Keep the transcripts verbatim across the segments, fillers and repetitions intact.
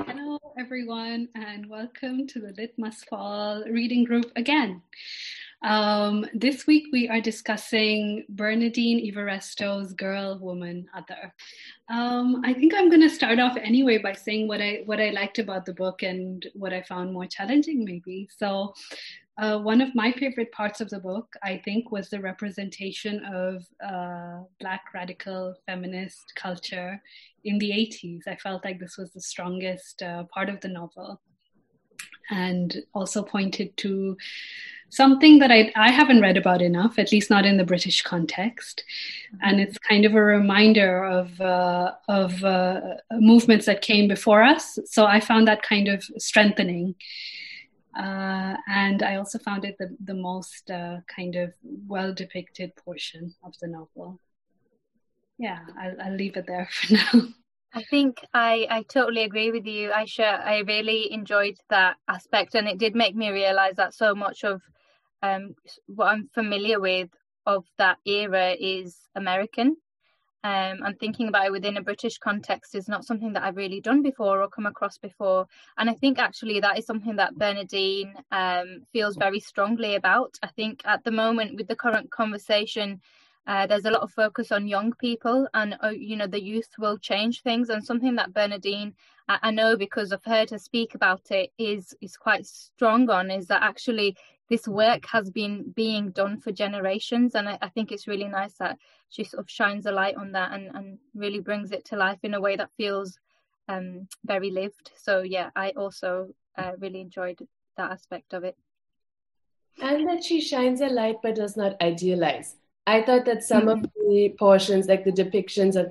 Hello, everyone, and welcome to the Litmus Fall reading group again. Um, this week, we are discussing Bernadine Evaristo's Girl, Woman, Other. Um, I think I'm going to start off anyway by saying what I what I liked about the book and what I found more challenging, maybe. So uh, one of my favorite parts of the book, I think, was the representation of uh, Black radical feminist culture in the eighties. I felt like this was the strongest uh, part of the novel, and also pointed to something that I, I haven't read about enough, at least not in the British context. Mm-hmm. And it's kind of a reminder of uh, of uh, movements that came before us. So I found that kind of strengthening. Uh, and I also found it the, the most uh, kind of well-depicted portion of the novel. Yeah, I'll, I'll leave it there for now. I think I, I totally agree with you, Aisha. I really enjoyed that aspect, and it did make me realise that so much of um, what I'm familiar with of that era is American. Um, and thinking about it within a British context is not something that I've really done before or come across before. And I think actually that is something that Bernadine um, feels very strongly about. I think at the moment with the current conversation, Uh, there's a lot of focus on young people and, uh, you know, the youth will change things. And something that Bernadine, I, I know because I've heard her speak about it, is is quite strong on is that actually this work has been being done for generations. And I, I think it's really nice that she sort of shines a light on that and, and really brings it to life in a way that feels um, very lived. So, yeah, I also uh, really enjoyed that aspect of it. And that she shines a light but does not idealize. I thought that some of the portions, like the depictions of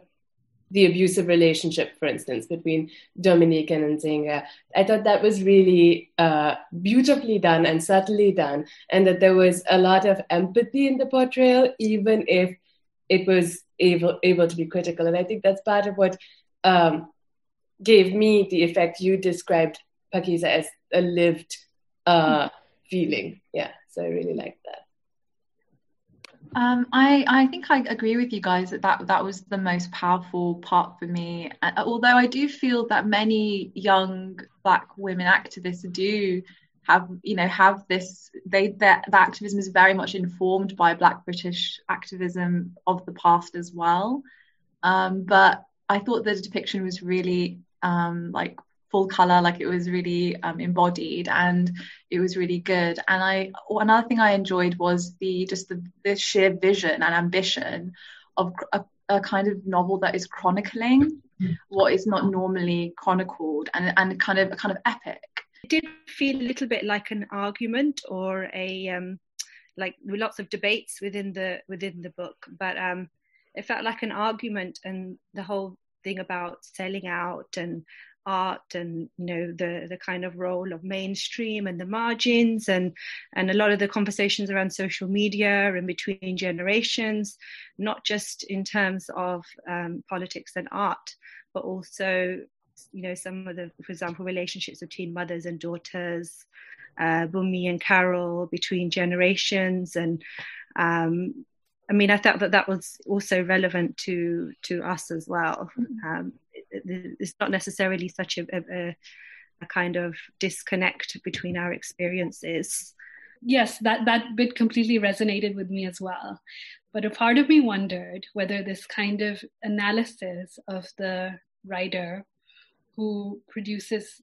the abusive relationship, for instance, between Dominique and Nzinga, I thought that was really uh, beautifully done and subtly done, and that there was a lot of empathy in the portrayal, even if it was able, able to be critical. And I think that's part of what um, gave me the effect you described, Pakiza, as a lived uh, feeling. Yeah, so I really liked that. Um, I, I think I agree with you guys that, that that was the most powerful part for me. Although I do feel that many young Black women activists do have, you know, have this, they their, their activism is very much informed by Black British activism of the past as well. Um, but I thought the depiction was really um, like full colour, like it was really um, embodied, and it was really good. And I another thing I enjoyed was the just the, the sheer vision and ambition of a, a kind of novel that is chronicling what is not normally chronicled, and and kind of a kind of epic. It did feel a little bit like an argument or a um, like lots of debates within the within the book, but um, it felt like an argument, and the whole thing about selling out and art and, you know, the the kind of role of mainstream and the margins and and a lot of the conversations around social media and between generations, not just in terms of um, politics and art, but also, you know, some of the, for example, relationships between mothers and daughters, uh, Bumi and Carol, between generations. And um, I mean, I thought that that was also relevant to to us as well. Um, It's not necessarily such a, a, a kind of disconnect between our experiences. Yes, that, that bit completely resonated with me as well. But a part of me wondered whether this kind of analysis of the writer who produces,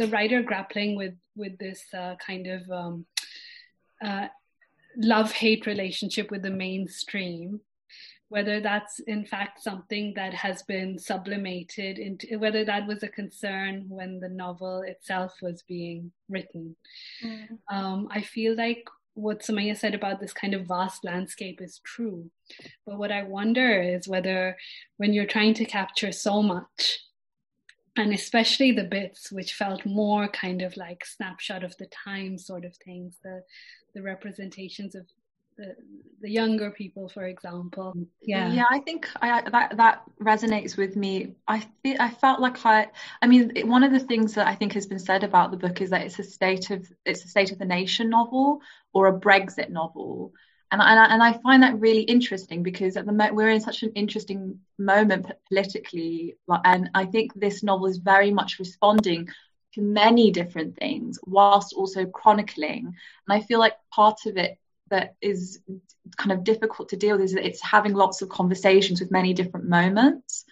the writer grappling with, with this uh, kind of um, uh, love-hate relationship with the mainstream, whether that's in fact something that has been sublimated into, whether that was a concern when the novel itself was being written. Mm. Um, I feel like what Sumaya said about this kind of vast landscape is true. But what I wonder is whether when you're trying to capture so much, and especially the bits which felt more kind of like snapshot of the time sort of things, the, the representations of The, the younger people, for example. Yeah, yeah. I think I, that that resonates with me. I feel, I felt like I. I mean, it, one of the things that I think has been said about the book is that it's a state of it's a state of the nation novel or a Brexit novel, And I, and I find that really interesting, because at the moment we're in such an interesting moment politically, and I think this novel is very much responding to many different things whilst also chronicling. And I feel like part of it that is kind of difficult to deal with is that it's having lots of conversations with many different moments.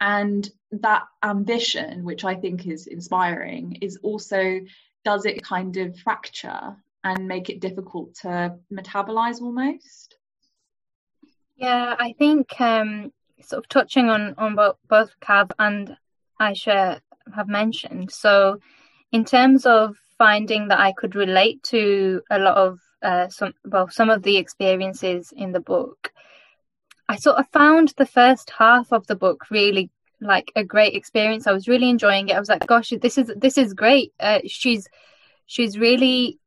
And that ambition, which I think is inspiring, is also, does it kind of fracture and make it difficult to metabolize almost? Yeah, I think um, sort of touching on, on what both Cav and Aisha have mentioned. So in terms of finding that I could relate to a lot of uh, some, well, some of the experiences in the book, I sort of found the first half of the book really like a great experience. I was really enjoying it. I was like, gosh, this is this is great. Uh, she's she's really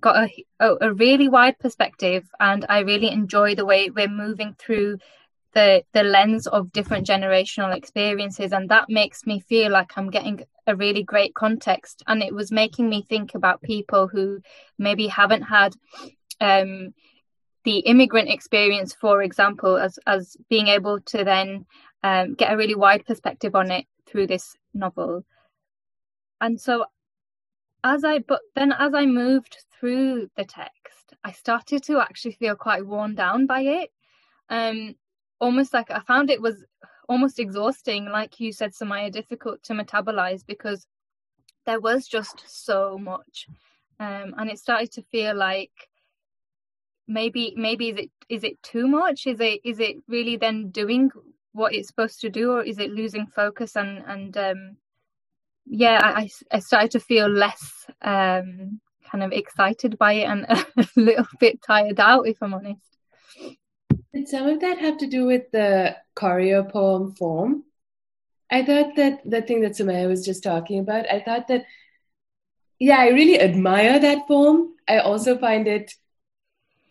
got a, a really wide perspective, and I really enjoy the way we're moving through the the lens of different generational experiences, and that makes me feel like I'm getting a really great context. And it was making me think about people who maybe haven't had um the immigrant experience, for example, as as being able to then um, get a really wide perspective on it through this novel. And so as I but then as I moved through the text, I started to actually feel quite worn down by it, um almost like I found it was almost exhausting, like you said, Samaya, difficult to metabolize, because there was just so much, um and it started to feel like maybe maybe is it is it too much, is it is it really then doing what it's supposed to do, or is it losing focus? And and um yeah I, I started to feel less um kind of excited by it, and a little bit tired out, if I'm honest. Did some of that have to do with the choreo poem form? I thought that the thing that Samaya was just talking about, I thought that yeah I really admire that poem. I also find it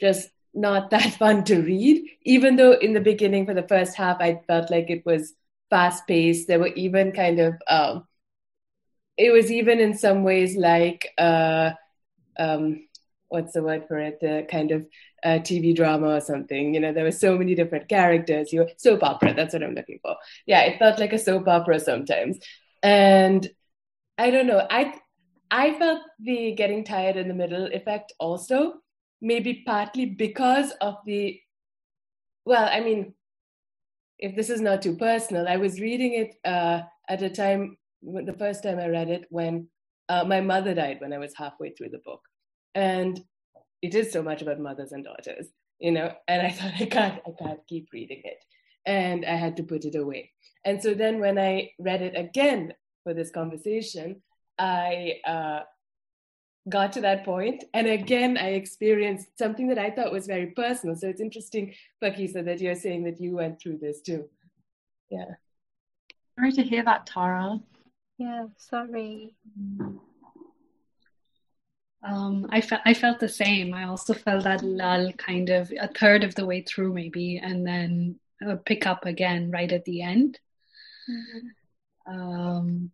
just not that fun to read, even though in the beginning, for the first half, I felt like it was fast paced. There were even kind of, um, it was even in some ways like, uh, um, what's the word for it? The kind of uh, T V drama or something. You know, there were so many different characters. You were, soap opera, that's what I'm looking for. Yeah, it felt like a soap opera sometimes. And I don't know, I I felt the getting tired in the middle effect also. Maybe partly because of the, well, I mean, if this is not too personal, I was reading it uh, at a time, the first time I read it, when uh, my mother died when I was halfway through the book. And it is so much about mothers and daughters, you know, and I thought, I can't, I can't keep reading it. And I had to put it away. And so then when I read it again for this conversation, I, uh, got to that point, and again I experienced something that I thought was very personal. So it's interesting, Pakisa, that you're saying that you went through this too. Yeah, sorry to hear that, Tara. Yeah, sorry. um I felt I felt the same. I also felt that lull kind of a third of the way through maybe, and then uh, pick up again right at the end. Mm-hmm. um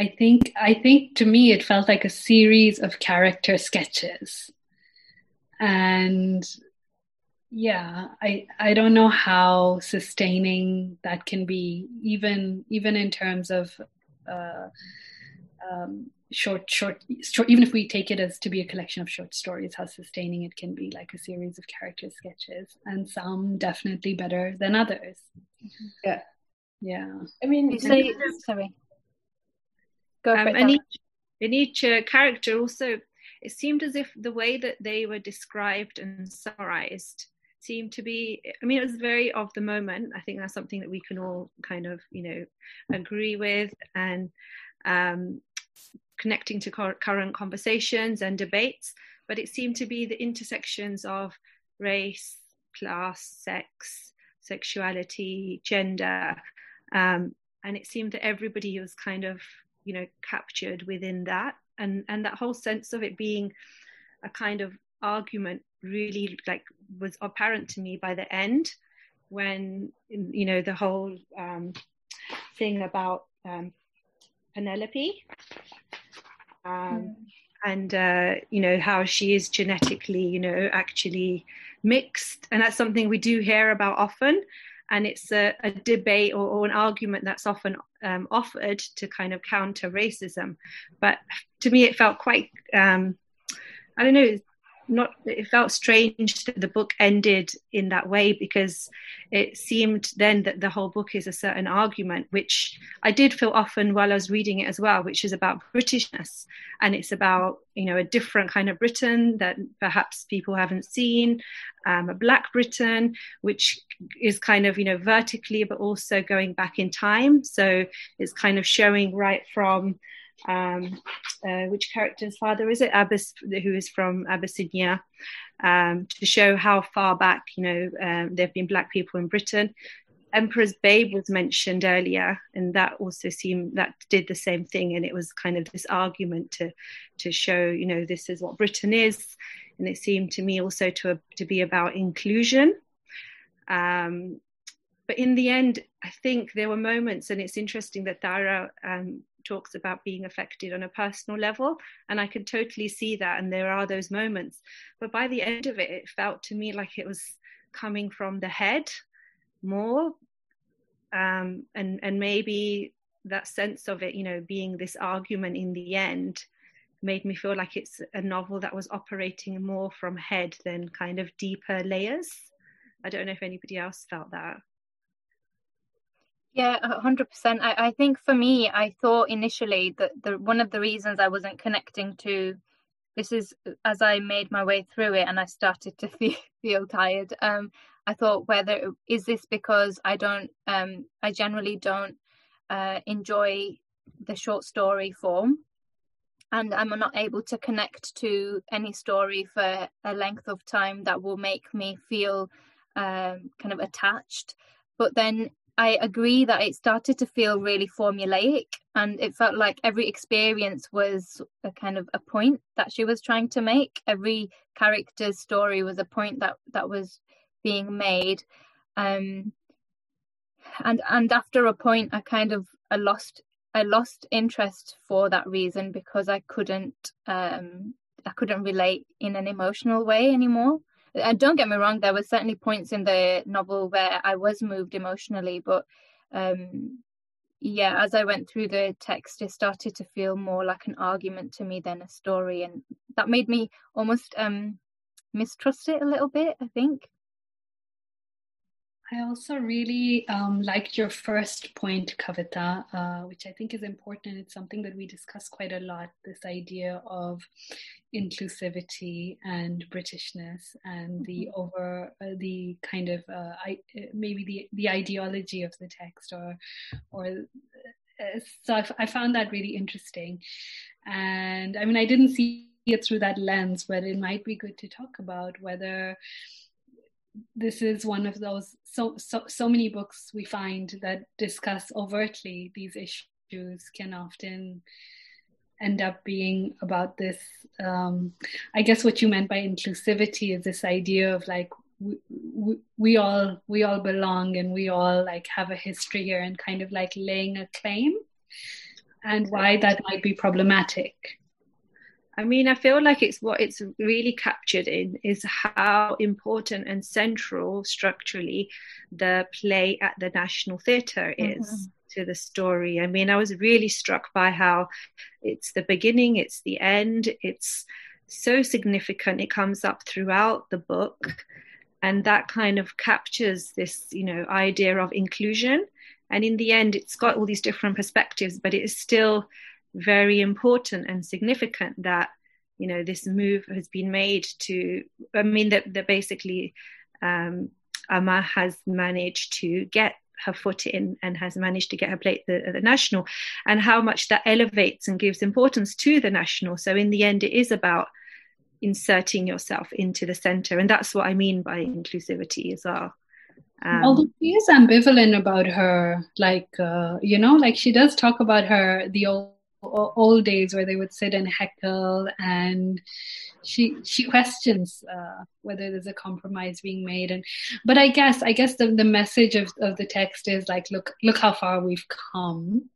I think I think to me it felt like a series of character sketches, and yeah, I I don't know how sustaining that can be, even even in terms of uh, um, short, short short even if we take it as to be a collection of short stories, how sustaining it can be, like a series of character sketches, and some definitely better than others. Yeah, yeah. I mean, you say, sorry. Um, and each, in each uh, character also, it seemed as if the way that they were described and summarized seemed to be, I mean, it was very of the moment. I think that's something that we can all kind of, you know, agree with, and um, connecting to cor- current conversations and debates. But it seemed to be the intersections of race, class, sex, sexuality, gender. Um, and it seemed that everybody was kind of, you know, captured within that, and and that whole sense of it being a kind of argument really like was apparent to me by the end, when, you know, the whole um thing about um Penelope um and, uh, you know, how she is genetically, you know, actually mixed. And that's something we do hear about often. And it's a, a debate or, or an argument that's often um, offered to kind of counter racism. But to me, it felt quite, um, I don't know, not it felt strange that the book ended in that way, because it seemed then that the whole book is a certain argument, which I did feel often while I was reading it as well, which is about Britishness. And it's about, you know, a different kind of Britain that perhaps people haven't seen, um, a Black Britain, which is kind of, you know, vertically, but also going back in time. So it's kind of showing right from um uh, which character's father is it Abbas, who is from Abyssinia, um to show how far back, you know, um, there have been Black people in Britain. Emperor's Babe was mentioned earlier, and that also seemed that did the same thing, and it was kind of this argument to to show, you know, this is what Britain is. And it seemed to me also to to be about inclusion. Um but in the end, I think there were moments, and it's interesting that Dara um talks about being affected on a personal level, and I could totally see that, and there are those moments, but by the end of it, it felt to me like it was coming from the head more, um, and and maybe that sense of it, you know, being this argument in the end, made me feel like it's a novel that was operating more from head than kind of deeper layers. I don't know if anybody else felt that. Yeah, one hundred percent. I, I think for me, I thought initially that the one of the reasons I wasn't connecting to this is, as I made my way through it and I started to feel, feel tired, um, I thought, whether is this because I don't, um, I generally don't uh, enjoy the short story form, and I'm not able to connect to any story for a length of time that will make me feel um, kind of attached. But then I agree that it started to feel really formulaic, and it felt like every experience was a kind of a point that she was trying to make. Every character's story was a point that, that was being made. Um, and and after a point, I kind of I lost I lost interest for that reason, because I couldn't um, I couldn't relate in an emotional way anymore. And don't get me wrong, there were certainly points in the novel where I was moved emotionally, but um, yeah, as I went through the text, it started to feel more like an argument to me than a story, and that made me almost um, mistrust it a little bit, I think. I also really um, liked your first point, Kavita, uh, which I think is important. It's something that we discuss quite a lot, this idea of inclusivity and Britishness, and the over uh, the kind of uh, I, maybe the, the ideology of the text, or or uh, so I, f- I found that really interesting. And I mean, I didn't see it through that lens, but it might be good to talk about whether this is one of those, so, so so many books we find that discuss overtly these issues can often end up being about this. Um, I guess what you meant by inclusivity is this idea of like, we, we, we all we all belong, and we all like have a history here, and kind of like laying a claim, and why that might be problematic. I mean, I feel like it's what it's really captured in is how important and central structurally the play at the National Theatre is mm-hmm. to the story. I mean, I was really struck by how it's the beginning, it's the end, it's so significant. It comes up throughout the book, and that kind of captures this, you know, idea of inclusion. And in the end, it's got all these different perspectives, but it is still very important and significant that, you know, this move has been made to, I mean, that, that basically um, Amma has managed to get her foot in and has managed to get her plate at the, the National, and how much that elevates and gives importance to the National. So in the end, it is about inserting yourself into the centre. And that's what I mean by inclusivity as well. Um, Although she is ambivalent about her, like, uh, you know, like she does talk about her, the old, old days where they would sit and heckle, and she she questions uh, whether there's a compromise being made. And but I guess I guess the, the message of, of the text is like, look look how far we've come,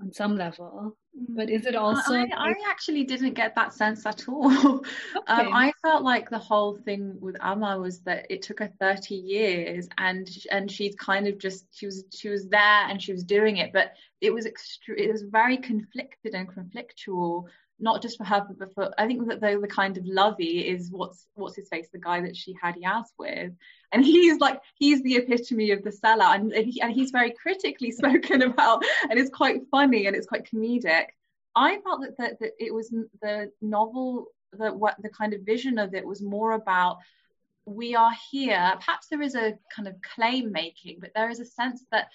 on some level. But is it also... I, I actually didn't get that sense at all. Okay. Um, I felt like the whole thing with Amma was that it took her thirty years and and she's kind of just, she was she was there and she was doing it, but it was extre- it was very conflicted and conflictual, not just for her, but for, I think that though the kind of lovey is what's what's his face, the guy that she had Yas with. And he's like, he's the epitome of the sellout, and and, he, and he's very critically spoken about, and it's quite funny and it's quite comedic. I felt that, that, that it was the novel, that what the kind of vision of it was more about, we are here. Perhaps there is a kind of claim making, but there is a sense that,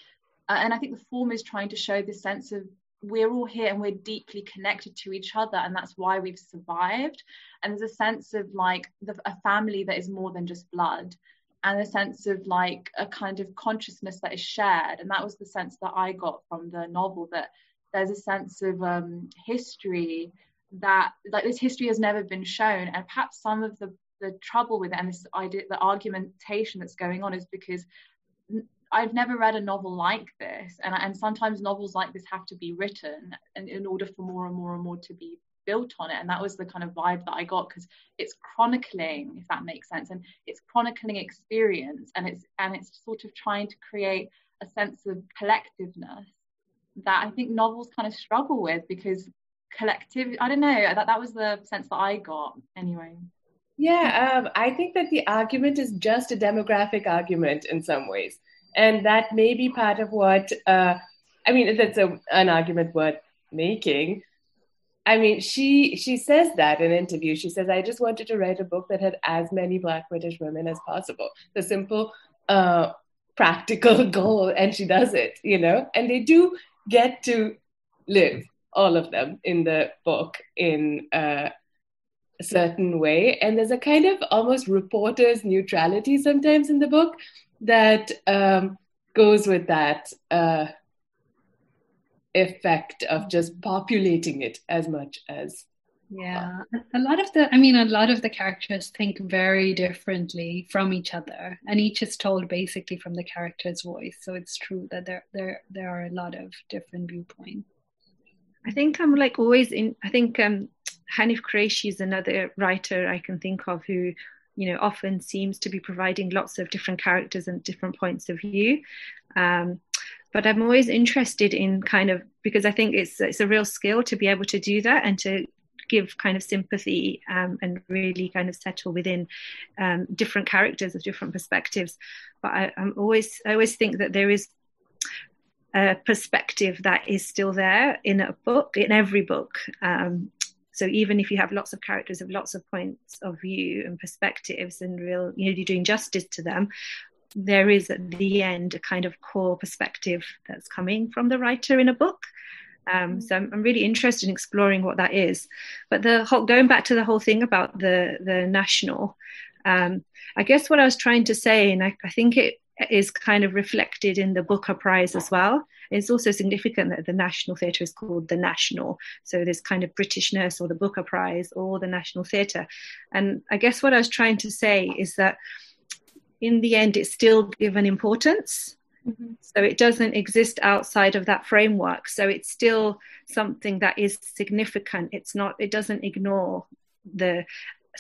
uh, and I think the form is trying to show this sense of, we're all here and we're deeply connected to each other, and that's why we've survived. And there's a sense of like the, a family that is more than just blood, and a sense of like a kind of consciousness that is shared. And that was the sense that I got from the novel, that there's a sense of um, history that, like, this history has never been shown. And perhaps some of the, the trouble with it and this idea, the argumentation that's going on, is because I've never read a novel like this, and, and sometimes novels like this have to be written in, in order for more and more and more to be built on it. And that was the kind of vibe that I got, because it's chronicling, if that makes sense, and it's chronicling experience, and it's and it's sort of trying to create a sense of collectiveness that I think novels kind of struggle with, because collective, I don't know, that, that was the sense that I got anyway. Yeah, um, I think that the argument is just a demographic argument in some ways. And that may be part of what, uh, I mean, that's a, an argument worth making. I mean, she she says that in an interview. She says, I just wanted to write a book that had as many Black British women as possible. The simple, uh, practical goal, and she does it, you know? And they do get to live, all of them, in the book in uh, a certain way. And there's a kind of almost reporter's neutrality sometimes in the book that um, goes with that uh, effect of just populating it as much as. Yeah, a lot of the, I mean, a lot of the characters think very differently from each other, and each is told basically from the character's voice. So it's true that there there there are a lot of different viewpoints. I think I'm like always in, I think um, Hanif Qureshi is another writer I can think of who, you know, often seems to be providing lots of different characters and different points of view. Um, but I'm always interested in kind of, because I think it's it's a real skill to be able to do that and to give kind of sympathy um, and really kind of settle within um, different characters of different perspectives. But I, I'm always, I always think that there is a perspective that is still there in a book, in every book. Um, So even if you have lots of characters of lots of points of view and perspectives and real, you know, you're doing justice to them, there is at the end a kind of core perspective that's coming from the writer in a book. Um, so I'm, I'm really interested in exploring what that is. But the whole, going back to the whole thing about the, the national, um, I guess what I was trying to say, and I, I think it is kind of reflected in the Booker Prize as well. It's also significant that the National Theatre is called the National. So there's kind of Britishness, or the Booker Prize, or the National Theatre. And I guess what I was trying to say is that in the end, it's still given importance. Mm-hmm. So it doesn't exist outside of that framework. So it's still something that is significant. It's not, it doesn't ignore the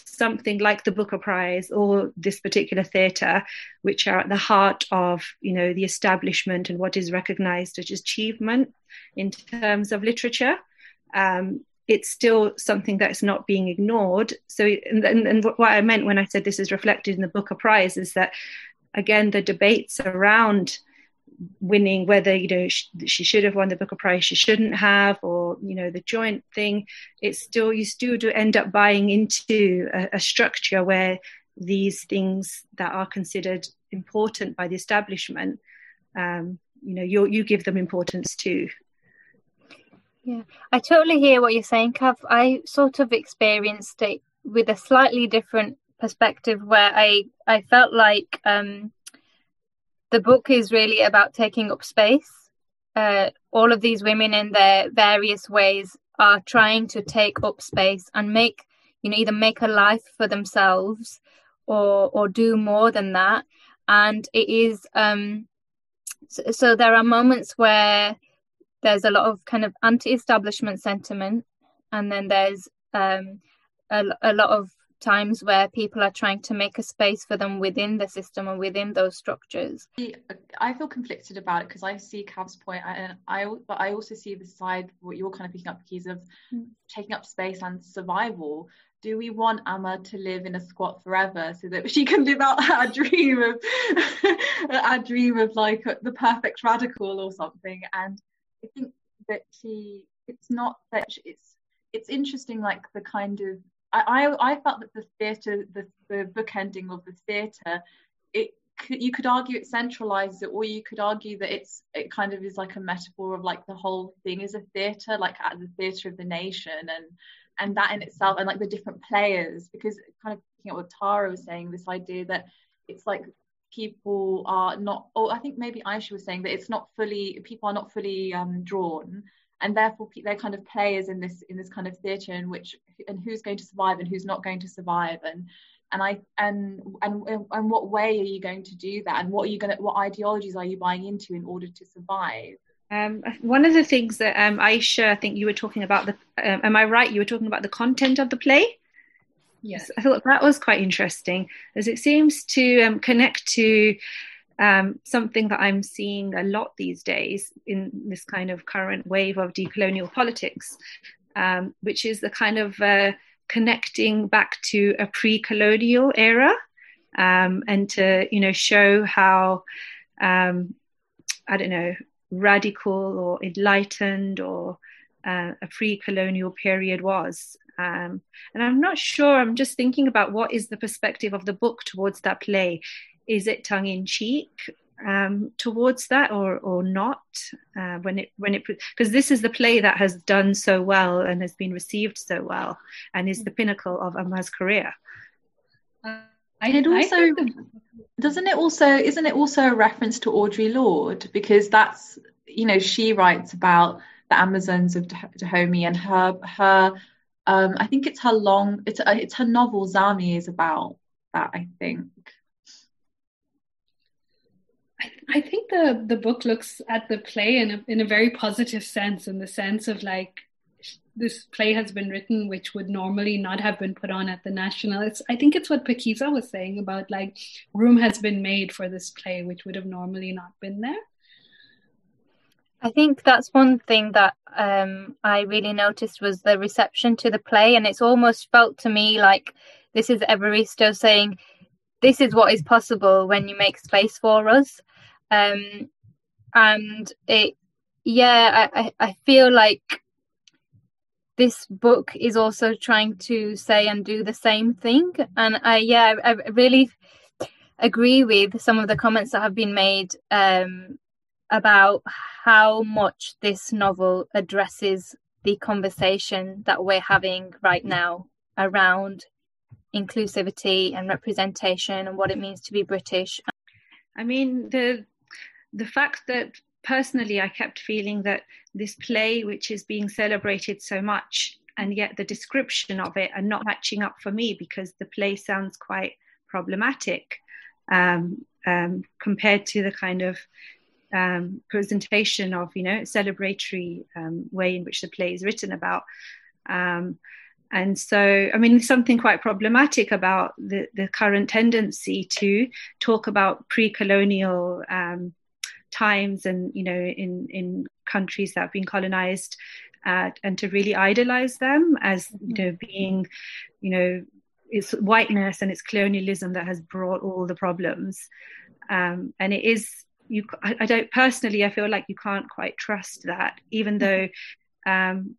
something like the Booker Prize or this particular theatre, which are at the heart of, you know, the establishment and what is recognised as achievement in terms of literature. Um, it's still something that's not being ignored. So, and, and, and what I meant when I said this is reflected in the Booker Prize is that, again, the debates around winning, whether, you know, she, she should have won the Booker Prize, she shouldn't have, or, you know, the joint thing, it's still, you still do end up buying into a, a structure where these things that are considered important by the establishment, um, you know, you you give them importance too. Yeah, I totally hear what you're saying, Kav. I sort of experienced it with a slightly different perspective, where I, I felt like um, the book is really about taking up space. Uh, all of these women in their various ways are trying to take up space and make, you know, either make a life for themselves or or do more than that. And it is, um, so, so there are moments where there's a lot of kind of anti-establishment sentiment, and then there's um, a, a lot of times where people are trying to make a space for them within the system and within those structures. I feel conflicted about it because I see Cav's point, and I but I also see the side what you're kind of picking up, keys of mm. taking up space and survival. Do we want Amma to live in a squat forever so that she can live out our dream of our dream of like the perfect radical or something? And I think that she, it's not that she, it's it's interesting, like the kind of I, I, I felt that the theatre, the, the book ending of the theatre, it could, you could argue it centralises it, or you could argue that it's it kind of is like a metaphor of like the whole thing is a theatre, like at the theatre of the nation, and and that in itself, and like the different players, because kind of picking up what Tara was saying, this idea that it's like people are not, or I think maybe Aisha was saying that it's not fully, people are not fully um, drawn. And therefore, they're kind of players in this in this kind of theatre, in which and who's going to survive and who's not going to survive, and and I and and and what way are you going to do that, and what are you going to, what ideologies are you buying into in order to survive? Um, one of the things that um, Aisha, I think you were talking about the, um, am I right? You were talking about the content of the play. Yes, I thought that was quite interesting, as it seems to um, connect to. Um, something that I'm seeing a lot these days in this kind of current wave of decolonial politics, um, which is the kind of uh, connecting back to a pre-colonial era, um, and to, you know, show how, um, I don't know, radical or enlightened or uh, a pre-colonial period was. Um, and I'm not sure, I'm just thinking about what is the perspective of the book towards that play. Is it tongue-in-cheek um, towards that, or or not? Uh, when it when it because this is the play that has done so well and has been received so well, and is the pinnacle of Amma's career. Uh, I did also. I doesn't it also isn't it also a reference to Audre Lorde, because that's, you know, she writes about the Amazons of Dahomey, and her her um, I think it's her long it's it's her novel Zami is about that, I think. I think the, the book looks at the play in a, in a very positive sense, in the sense of like, this play has been written, which would normally not have been put on at the National. It's, I think it's what Pakiza was saying about like, room has been made for this play, which would have normally not been there. I think that's one thing that um, I really noticed was the reception to the play. And it's almost felt to me like this is Evaristo saying, this is what is possible when you make space for us. Um, and it, yeah, I, I feel like this book is also trying to say and do the same thing. And I, yeah, I really agree with some of the comments that have been made um, about how much this novel addresses the conversation that we're having right now around inclusivity and representation and what it means to be British. I mean, the the fact that personally I kept feeling that this play, which is being celebrated so much, and yet the description of it are not matching up for me, because the play sounds quite problematic um, um, compared to the kind of um, presentation of, you know, celebratory um, way in which the play is written about. Um, And so, I mean, something quite problematic about the, the current tendency to talk about pre-colonial um, times and, you know, in, in countries that have been colonized uh, and to really idolize them as, you know, being, you know, it's whiteness and it's colonialism that has brought all the problems. Um, and it is, you. I, I don't, personally, I feel like you can't quite trust that, even though... Um,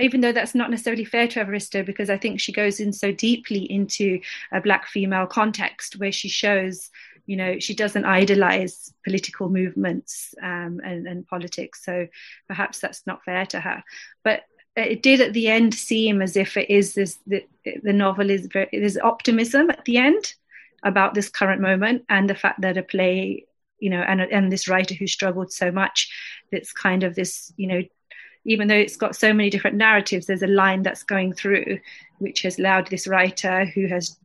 even though that's not necessarily fair to Evaristo, because I think she goes in so deeply into a black female context where she shows, you know, she doesn't idolize political movements um, and, and politics. So perhaps that's not fair to her. But it did at the end seem as if it is this, the, the novel is, very, there's optimism at the end about this current moment, and the fact that a play, you know, and, and this writer who struggled so much, that's kind of this, you know, even though it's got so many different narratives, there's a line that's going through, which has allowed this writer who has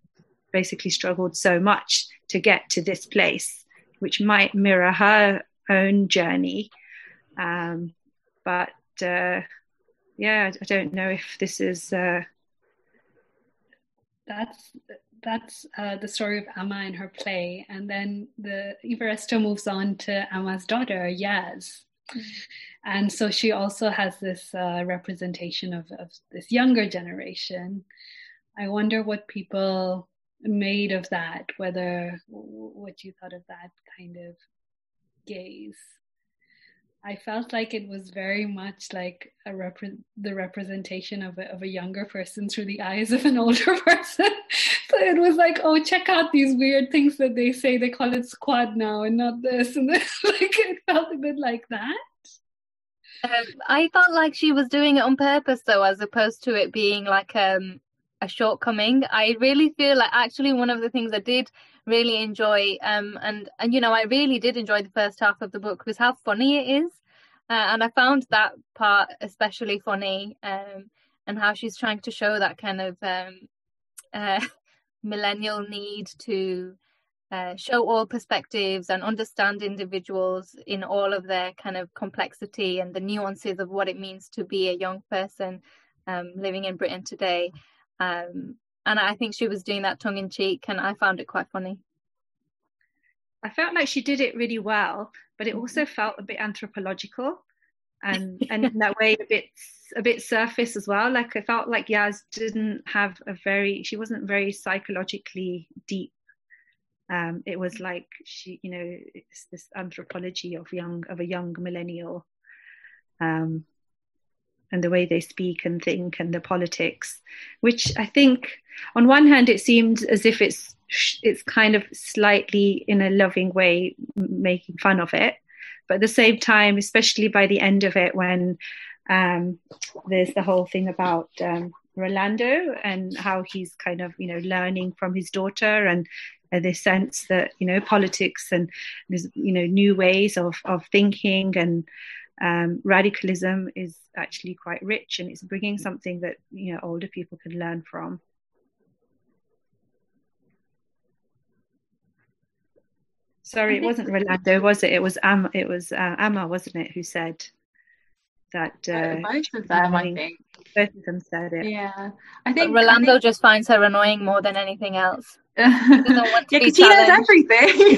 basically struggled so much to get to this place, which might mirror her own journey. Um, But uh, yeah, I don't know if this is. Uh... That's that's uh, the story of Amma and her play, and then the Evaristo moves on to Amma's daughter Yaz, mm-hmm. and so she also has this uh, representation of, of this younger generation. I wonder what people made of that, whether what you thought of that kind of gaze. I felt like it was very much like a repre- the representation of a, of a younger person through the eyes of an older person. So it was like, oh, check out these weird things that they say. They call it squad now and not this and this. Like it felt a bit like that. Um, I felt like she was doing it on purpose, though, as opposed to it being like um, a shortcoming. I really feel like actually one of the things I did really enjoy um and and you know I really did enjoy the first half of the book was how funny it is, uh, and I found that part especially funny, um and how she's trying to show that kind of um uh millennial need to uh, show all perspectives and understand individuals in all of their kind of complexity and the nuances of what it means to be a young person um living in Britain today. um And I think she was doing that tongue-in-cheek, and I found it quite funny. I felt like she did it really well, but it also felt a bit anthropological, and and in that way a bit a bit surface as well. Like I felt like Yaz didn't have a very, she wasn't very psychologically deep. Um, it was like she, you know, it's this anthropology of young of a young millennial, um, and the way they speak and think and the politics, which I think on one hand it seemed as if it's it's kind of slightly in a loving way making fun of it, but at the same time, especially by the end of it when um, there's the whole thing about um, Rolando and how he's kind of, you know, learning from his daughter and uh, the sense that, you know, politics and, you know, new ways of, of thinking and Um, radicalism is actually quite rich, and it's bringing something that, you know, older people can learn from. Sorry, it wasn't Rolando, was it? It was Amma, it was uh, Amma, wasn't it, who said that? Uh, both of them, I think. Both of them said it. Yeah, I think but Rolando I think... just finds her annoying more than anything else. Yeah, because he knows everything.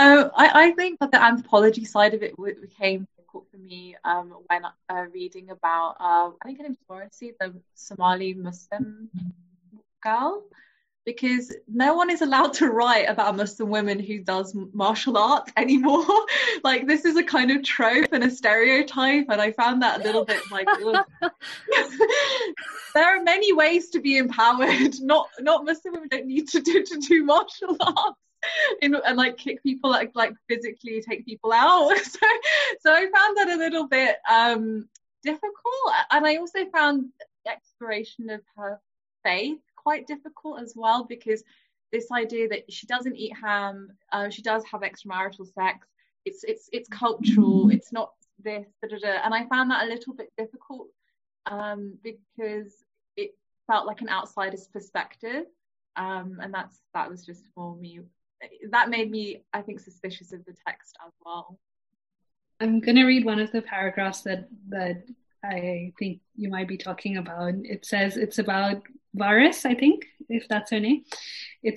um, I, I think that the anthropology side of it became difficult for me um, when uh, reading about uh, I think her name's Morrissey, the Somali Muslim girl, because no one is allowed to write about a Muslim woman who does martial arts anymore. Like this is a kind of trope and a stereotype, and I found that a little bit like there are many ways to be empowered. Not not Muslim women don't need to do to do martial arts in, and like kick people, like like physically take people out. So so I found that a little bit um, difficult, and I also found the exploration of her faith quite difficult as well, because this idea that she doesn't eat ham, uh, she does have extramarital sex. It's it's it's cultural. It's not this. Da, da, da. And I found that a little bit difficult. Um, because it felt like an outsider's perspective, um, and that's that was just for me. That made me, I think, suspicious of the text as well. I'm going to read one of the paragraphs that that I think you might be talking about. It says it's about Varis, I think, if that's her name. It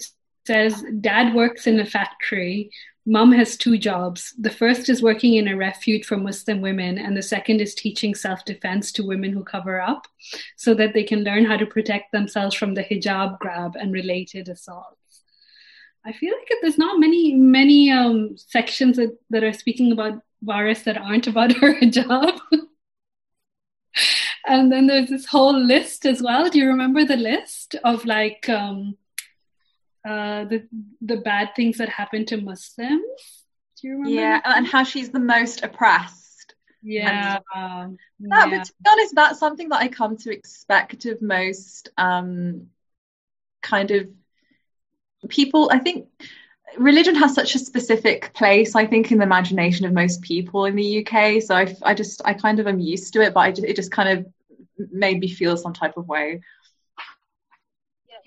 says, "Dad works in a factory. Mum has two jobs. The first is working in a refuge for Muslim women, and the second is teaching self-defense to women who cover up so that they can learn how to protect themselves from the hijab grab and related assaults." I feel like there's not many, many um, sections that, that are speaking about Varis that aren't about her hijab. And then there's this whole list as well. Do you remember the list of like... Um, Uh, the the bad things that happen to Muslims? Do you remember? Yeah, and how she's the most oppressed. Yeah. And, uh, yeah. But to be honest, that's something that I come to expect of most um, kind of people. I think religion has such a specific place, I think, in the imagination of most people in the U K. So I, I just, I kind of am used to it, but I just, it just kind of made me feel some type of way.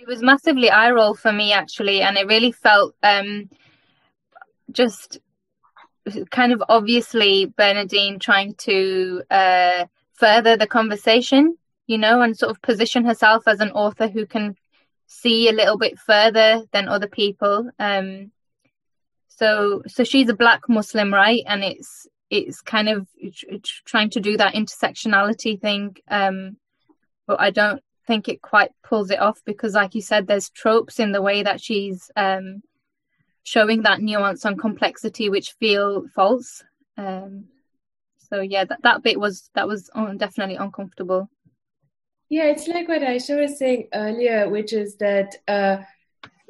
It was massively eye roll for me actually, and it really felt um just kind of obviously Bernadine trying to uh, further the conversation, you know, and sort of position herself as an author who can see a little bit further than other people. Um, so so she's a Black Muslim, right? And it's it's kind of trying to do that intersectionality thing. Um, but I don't think it quite pulls it off because, like you said, there's tropes in the way that she's um, showing that nuance and complexity, which feel false. Um, so yeah, that, that bit was that was un- definitely uncomfortable. Yeah, it's like what Aisha was saying earlier, which is that uh,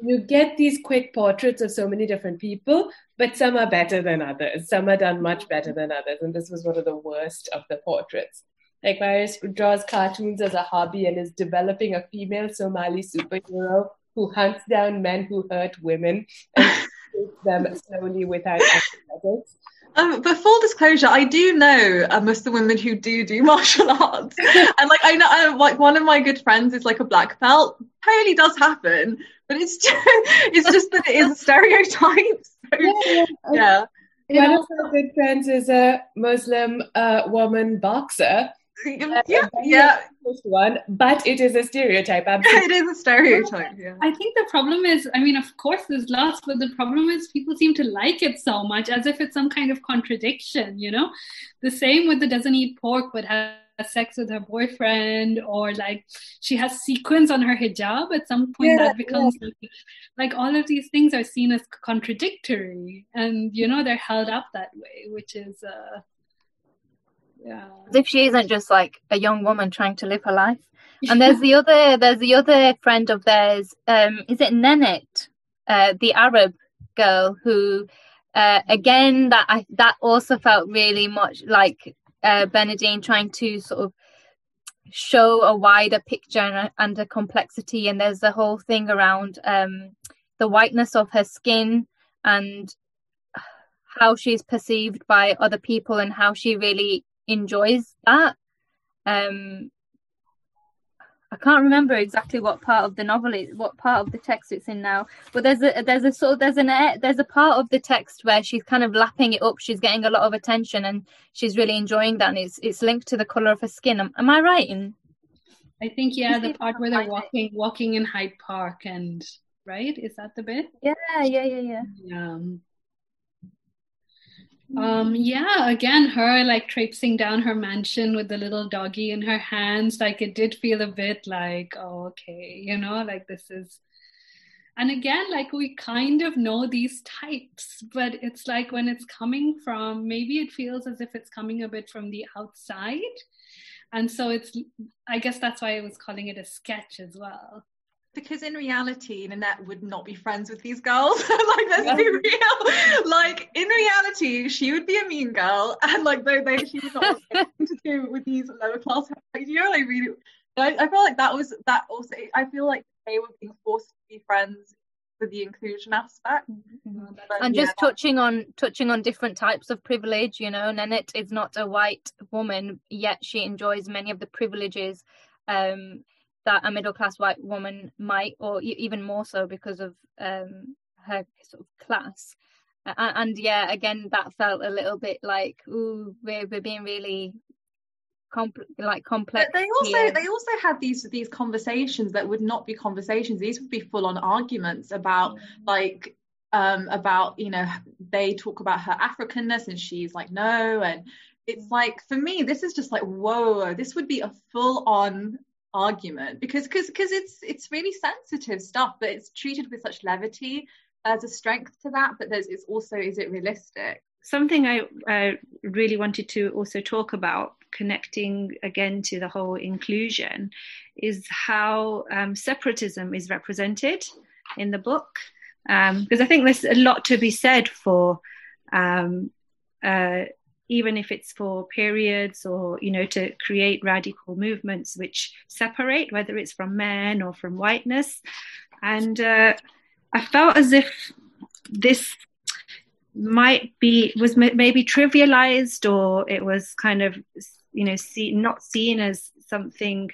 you get these quick portraits of so many different people, but some are better than others. Some are done much better than others. And this was one of the worst of the portraits. Like, Myers draws cartoons as a hobby and is developing a female Somali superhero who hunts down men who hurt women and shoots them slowly without athletics. Um, but full disclosure, I do know a Muslim woman who do do martial arts. And like, I know, I, like one of my good friends is like a black belt. Totally does happen, but it's just, it's just that it is a stereotype. So, yeah. yeah. One of my good friends is a Muslim uh, woman boxer. Yeah, uh, yeah. One, but it is a stereotype. Absolutely. It is a stereotype. Yeah. I think the problem is, I mean, of course, there's lots, but the problem is people seem to like it so much, as if it's some kind of contradiction. You know, the same with the doesn't eat pork but has sex with her boyfriend, or like she has sequins on her hijab. At some point, yeah, that becomes yeah. like, like all of these things are seen as contradictory, and you know they're held up that way, which is. Uh, Yeah. As if she isn't just like a young woman trying to live her life. And there's the other, there's the other friend of theirs. Um, is it Nenet, uh, the Arab girl who, uh, again, that I, that also felt really much like uh, Bernadine trying to sort of show a wider picture and, and a complexity. And there's the whole thing around um, the whiteness of her skin and how she's perceived by other people and how she really enjoys that. um I can't remember exactly what part of the novel it, what part of the text it's in now, but there's a there's a sort of there's an there's a part of the text where she's kind of lapping it up, she's getting a lot of attention and she's really enjoying that, and it's it's linked to the color of her skin. am, am I right in I think yeah the part where they're walking walking in Hyde Park, and right, is that the bit? Yeah yeah yeah yeah yeah Um, yeah, again, her like traipsing down her mansion with the little doggy in her hands, like it did feel a bit like, oh, okay, you know, like this is, and again, like we kind of know these types, but it's like when it's coming from, maybe it feels as if it's coming a bit from the outside. And so it's, I guess that's why I was calling it a sketch as well. Because in reality, Nanette would not be friends with these girls. Like, let's yeah. be real. Like, in reality, she would be a mean girl. And, like, though they, she would not have anything to do with these lower class. Like, you know what I mean? I, I feel like that was, that also, I feel like they were being forced to be friends for the inclusion aspect. Mm-hmm. But, and yeah, just touching on, touching on different types of privilege, you know, Nanette is not a white woman, yet she enjoys many of the privileges um, that a middle-class white woman might, or even more so because of um, her sort of class. Uh, and yeah, again, that felt a little bit like, ooh, we're, we're being really comp- like complex. But they also here. they also had these these conversations that would not be conversations. These would be full-on arguments about mm-hmm. like um, about, you know, they talk about her Africanness and she's like, no, and it's like, for me, this is just like, whoa, this would be a full-on argument, because because because it's it's really sensitive stuff, but it's treated with such levity. There's a strength to that, but there's it's also, is it realistic? Something I uh, really wanted to also talk about, connecting again to the whole inclusion, is how um, separatism is represented in the book, um, because I think there's a lot to be said for um, uh, even if it's for periods or, you know, to create radical movements which separate, whether it's from men or from whiteness. And uh, I felt as if this might be, was maybe trivialized, or it was kind of, you know, see, not seen as something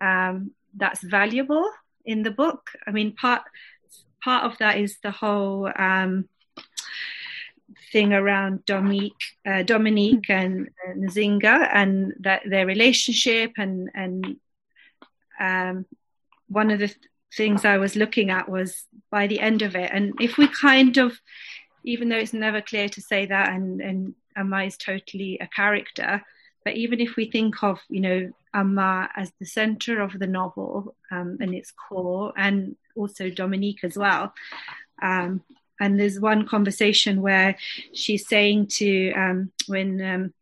um, that's valuable in the book. I mean, part part of that is the whole... Um, thing around Dominique, uh, Dominique and, and Nzinga, and that their relationship. And and um, one of the th- things I was looking at was by the end of it, and if we kind of, even though it's never clear to say that, and, and Amma is totally a character, but even if we think of, you know, Amma as the centre of the novel um, and its core, and also Dominique as well. Um, and there's one conversation where she's saying to, um, when um,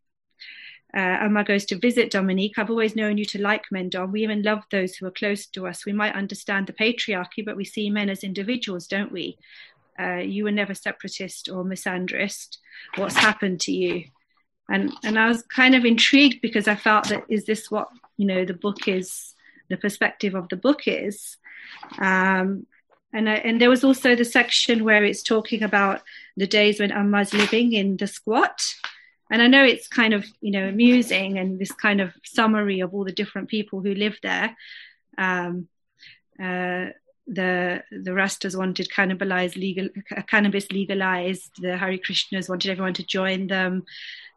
uh, Amma goes to visit Dominique, "I've always known you to like men, Dom. We even love those who are close to us. We might understand the patriarchy, but we see men as individuals, don't we? Uh, you were never separatist or misandrist. What's happened to you?" And and I was kind of intrigued, because I felt that, is this what, you know, the book is, the perspective of the book is? Um, and I, and there was also the section where it's talking about the days when Amma's living in the squat. And I know it's kind of, you know, amusing, and this kind of summary of all the different people who live there. Um, uh, the the Rastas wanted cannibalize legal uh, cannabis legalized. The Hare Krishnas wanted everyone to join them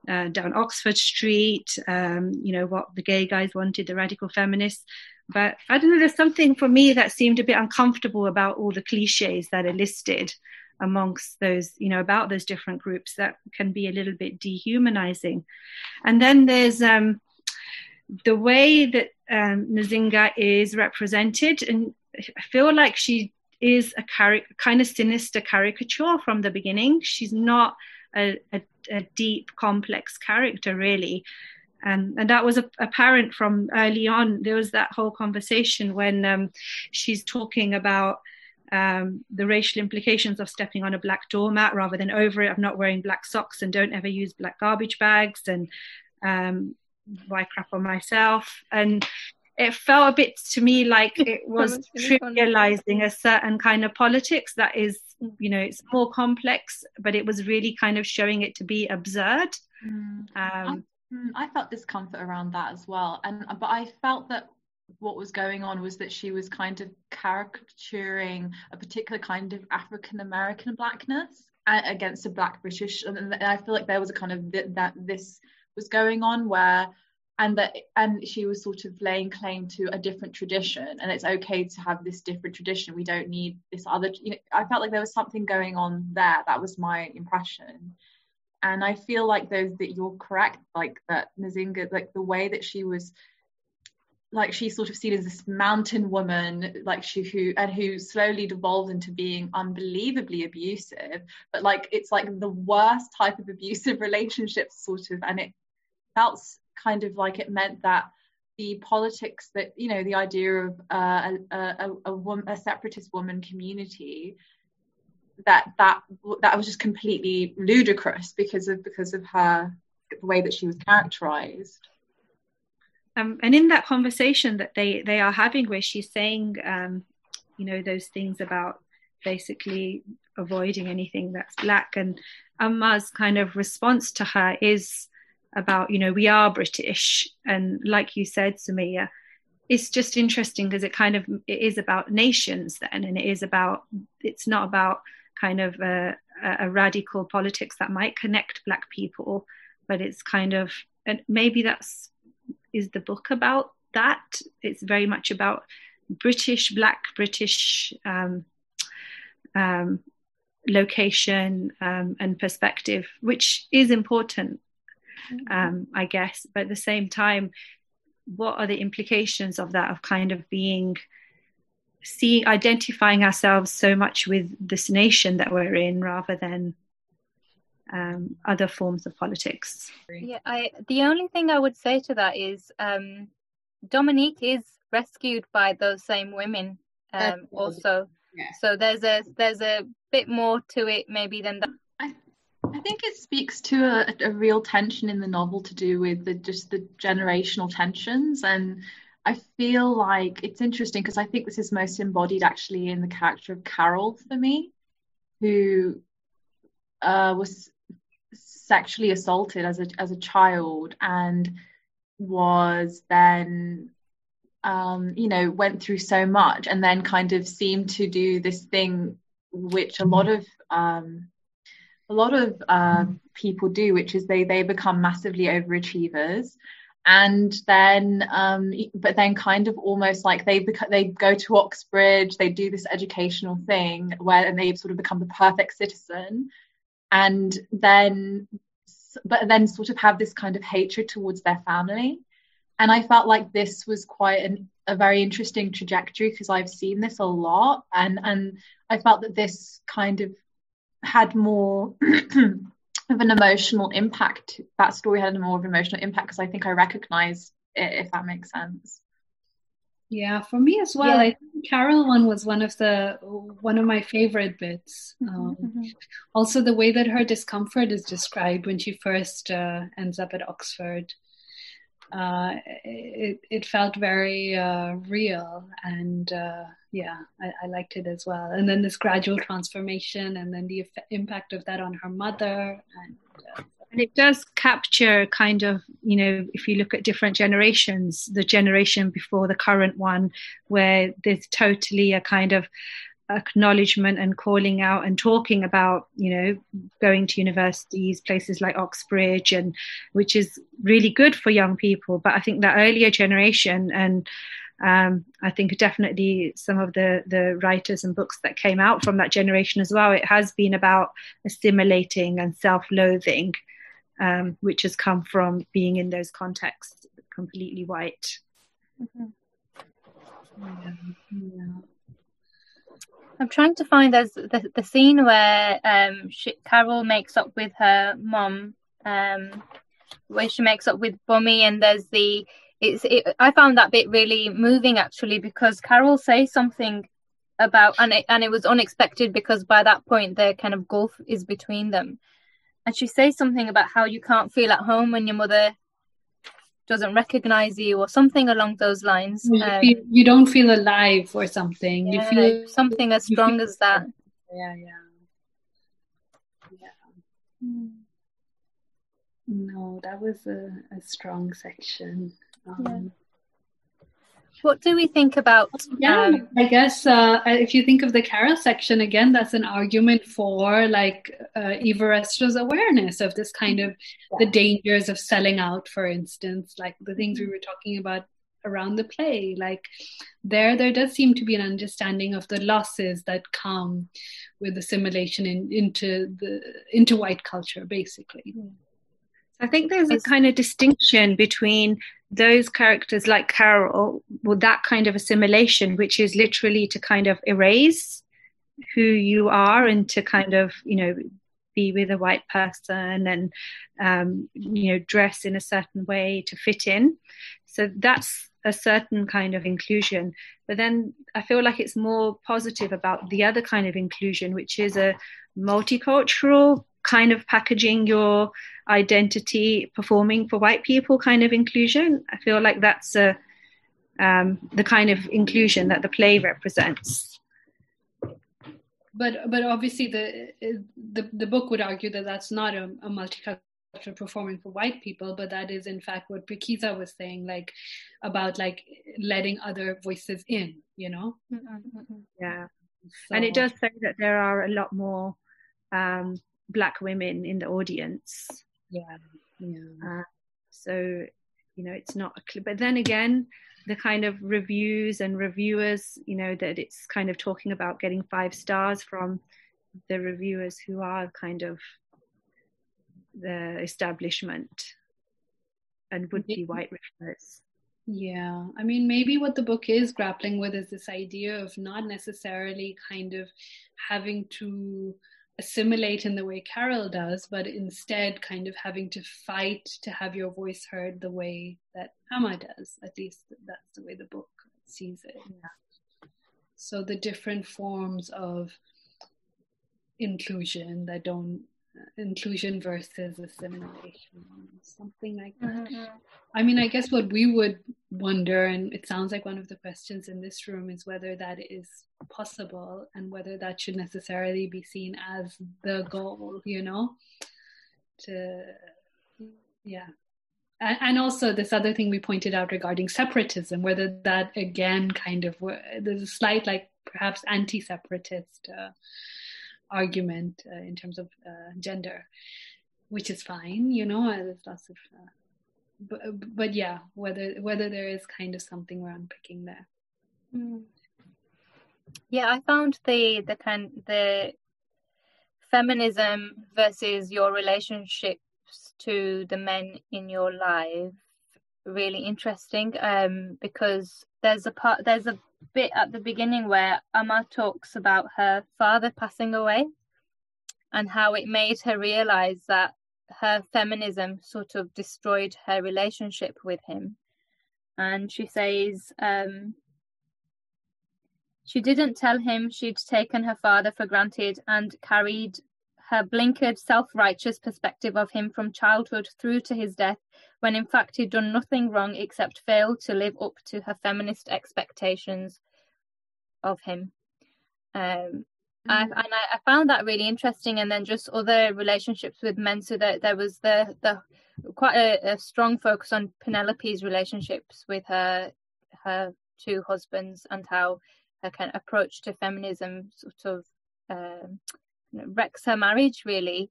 uh, down Oxford Street. Um, you know, what the gay guys wanted, the radical feminists. But I don't know, there's something for me that seemed a bit uncomfortable about all the cliches that are listed amongst those, you know, about those different groups, that can be a little bit dehumanizing. And then there's um, the way that um, Nzinga is represented, and I feel like she is a cari- kind of sinister caricature from the beginning. She's not a, a, a deep, complex character, really. Um, and that was a, apparent from early on. There was that whole conversation when um, she's talking about um, the racial implications of stepping on a black doormat rather than over it, of not wearing black socks, and don't ever use black garbage bags, and um, why crap on myself. And it felt a bit to me like it was trivializing a certain kind of politics that is, you know, it's more complex, but it was really kind of showing it to be absurd. Mm. Um, I, I felt discomfort around that as well. And but I felt that what was going on was that she was kind of caricaturing a particular kind of African-American blackness against a black British. And I feel like there was a kind of th- that this was going on where, and that, and she was sort of laying claim to a different tradition, and it's okay to have this different tradition, we don't need this other, you know. I felt like there was something going on there. That was my impression. And I feel like those, that you're correct, like that Nzinga, like the way that she was, like she's sort of seen as this mountain woman, like she who and who slowly devolved into being unbelievably abusive, but like it's like the worst type of abusive relationship, sort of. And it felt kind of like it meant that the politics that, you know, the idea of uh, a, a, a, woman, a separatist woman community, that that that was just completely ludicrous because of because of her, the way that she was characterized. Um, and in that conversation that they they are having, where she's saying, um, you know, those things about basically avoiding anything that's black, and Amma's kind of response to her is about, you know, we are British, and like you said, Sumaya, it's just interesting because it kind of, it is about nations then, and it is about, it's not about kind of a, a radical politics that might connect black people, but it's kind of, and maybe that's, is the book about that? It's very much about British, black British um, um, location um, and perspective, which is important. Um, I guess, but at the same time, what are the implications of that, of kind of being, see, identifying ourselves so much with this nation that we're in rather than um, other forms of politics? Yeah, I, the only thing I would say to that is um, Dominique is rescued by those same women um, also. Yeah. So there's a there's a bit more to it maybe than that. I think it speaks to a, a real tension in the novel to do with the, just the generational tensions. And I feel like it's interesting because I think this is most embodied actually in the character of Carol for me, who uh, was sexually assaulted as a as a child, and was then, um, you know, went through so much, and then kind of seemed to do this thing which a lot of... Um, a lot of uh, people do, which is they they become massively overachievers, and then um, but then kind of almost like they beca- they go to Oxbridge, they do this educational thing where and they sort of become the perfect citizen, and then but then sort of have this kind of hatred towards their family. And I felt like this was quite an, a very interesting trajectory, because I've seen this a lot, and and I felt that this kind of had more of an emotional impact. That story had more of an emotional impact because I think I recognized it, if that makes sense. Yeah, for me as well. Yeah. I think Carol one was one of the one of my favorite bits. Um, mm-hmm. Also, the way that her discomfort is described when she first uh, ends up at Oxford, uh, it it felt very uh, real, and uh, yeah, I, I liked it as well. And then this gradual transformation, and then the effect, impact of that on her mother, and. Uh, And it does capture kind of, you know, if you look at different generations, the generation before the current one, where there's totally a kind of acknowledgement and calling out and talking about, you know, going to universities, places like Oxbridge, and which is really good for young people. But I think that earlier generation, and um, I think definitely some of the, the writers and books that came out from that generation as well, it has been about assimilating and self-loathing. Um, which has come from being in those contexts, completely white. Mm-hmm. Yeah. Yeah. I'm trying to find there's the, the scene where um, she, Carol makes up with her mum, where she makes up with Bummy, and there's the it's. It, I found that bit really moving, actually, because Carol says something about and it, and it was unexpected, because by that point the kind of gulf is between them. And she says something about how you can't feel at home when your mother doesn't recognize you, or something along those lines. You, um, feel, you don't feel alive, or something. Yeah, you feel something as strong as that. Yeah, yeah, yeah. No, that was a, a strong section. Um, yeah. What do we think about? Yeah, um, I guess uh, if you think of the Carol section again, that's an argument for like uh, Evaristo's awareness of this kind of yeah. the dangers of selling out, for instance, like the things we were talking about around the play. Like there, there does seem to be an understanding of the losses that come with assimilation in, into the into white culture, basically. Yeah. I think there's a kind of distinction between those characters like Carol, well, that kind of assimilation, which is literally to kind of erase who you are and to kind of, you know, be with a white person and, um, you know, dress in a certain way to fit in. So that's a certain kind of inclusion. But then I feel like it's more positive about the other kind of inclusion, which is a multicultural kind of packaging your identity, performing for white people kind of inclusion. I feel like that's a, um, the kind of inclusion that the play represents. But but obviously the the, the book would argue that that's not a, a multicultural performing for white people, but that is in fact what Prekiza was saying, like about like letting other voices in, you know? Yeah. So. And it does say that there are a lot more um, Black women in the audience. Yeah, yeah. Uh, so, you know, it's not, a cl- but then again, the kind of reviews and reviewers, you know, that it's kind of talking about getting five stars from the reviewers who are kind of the establishment and would be white reviewers. Yeah, I mean, maybe what the book is grappling with is this idea of not necessarily kind of having to assimilate in the way Carol does, but instead kind of having to fight to have your voice heard the way that Hama does. At least that's the way the book sees it. Yeah. So the different forms of inclusion that don't inclusion versus assimilation, something like that. Mm-hmm. I mean, I guess what we would wonder, and it sounds like one of the questions in this room, is whether that is possible and whether that should necessarily be seen as the goal, you know, to, yeah. And, and also this other thing we pointed out regarding separatism, whether that again kind of, there's a slight like perhaps anti-separatist uh, argument uh, in terms of uh, gender, which is fine, you know, there's lots of, uh, but, but yeah, whether whether there is kind of something we're unpicking there. Mm. Yeah, I found the the kind the feminism versus your relationships to the men in your life really interesting, um, because there's a part there's a bit at the beginning where Amma talks about her father passing away and how it made her realize that her feminism sort of destroyed her relationship with him. And she says um she didn't tell him she'd taken her father for granted and carried her blinkered, self-righteous perspective of him from childhood through to his death, when in fact he'd done nothing wrong except fail to live up to her feminist expectations of him. Um, mm-hmm. I, and I, I found that really interesting. And then just other relationships with men. So that there was the, the quite a, a strong focus on Penelope's relationships with her her two husbands and how her kind of approach to feminism sort of um, wrecks her marriage, really.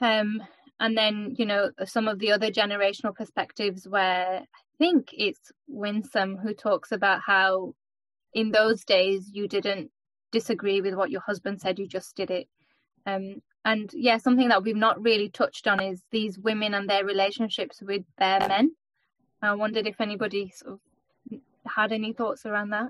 Um, and then, you know, some of the other generational perspectives where I think it's Winsome who talks about how in those days you didn't disagree with what your husband said, you just did it. Um, and yeah, something that we've not really touched on is these women and their relationships with their men. I wondered if anybody sort of had any thoughts around that.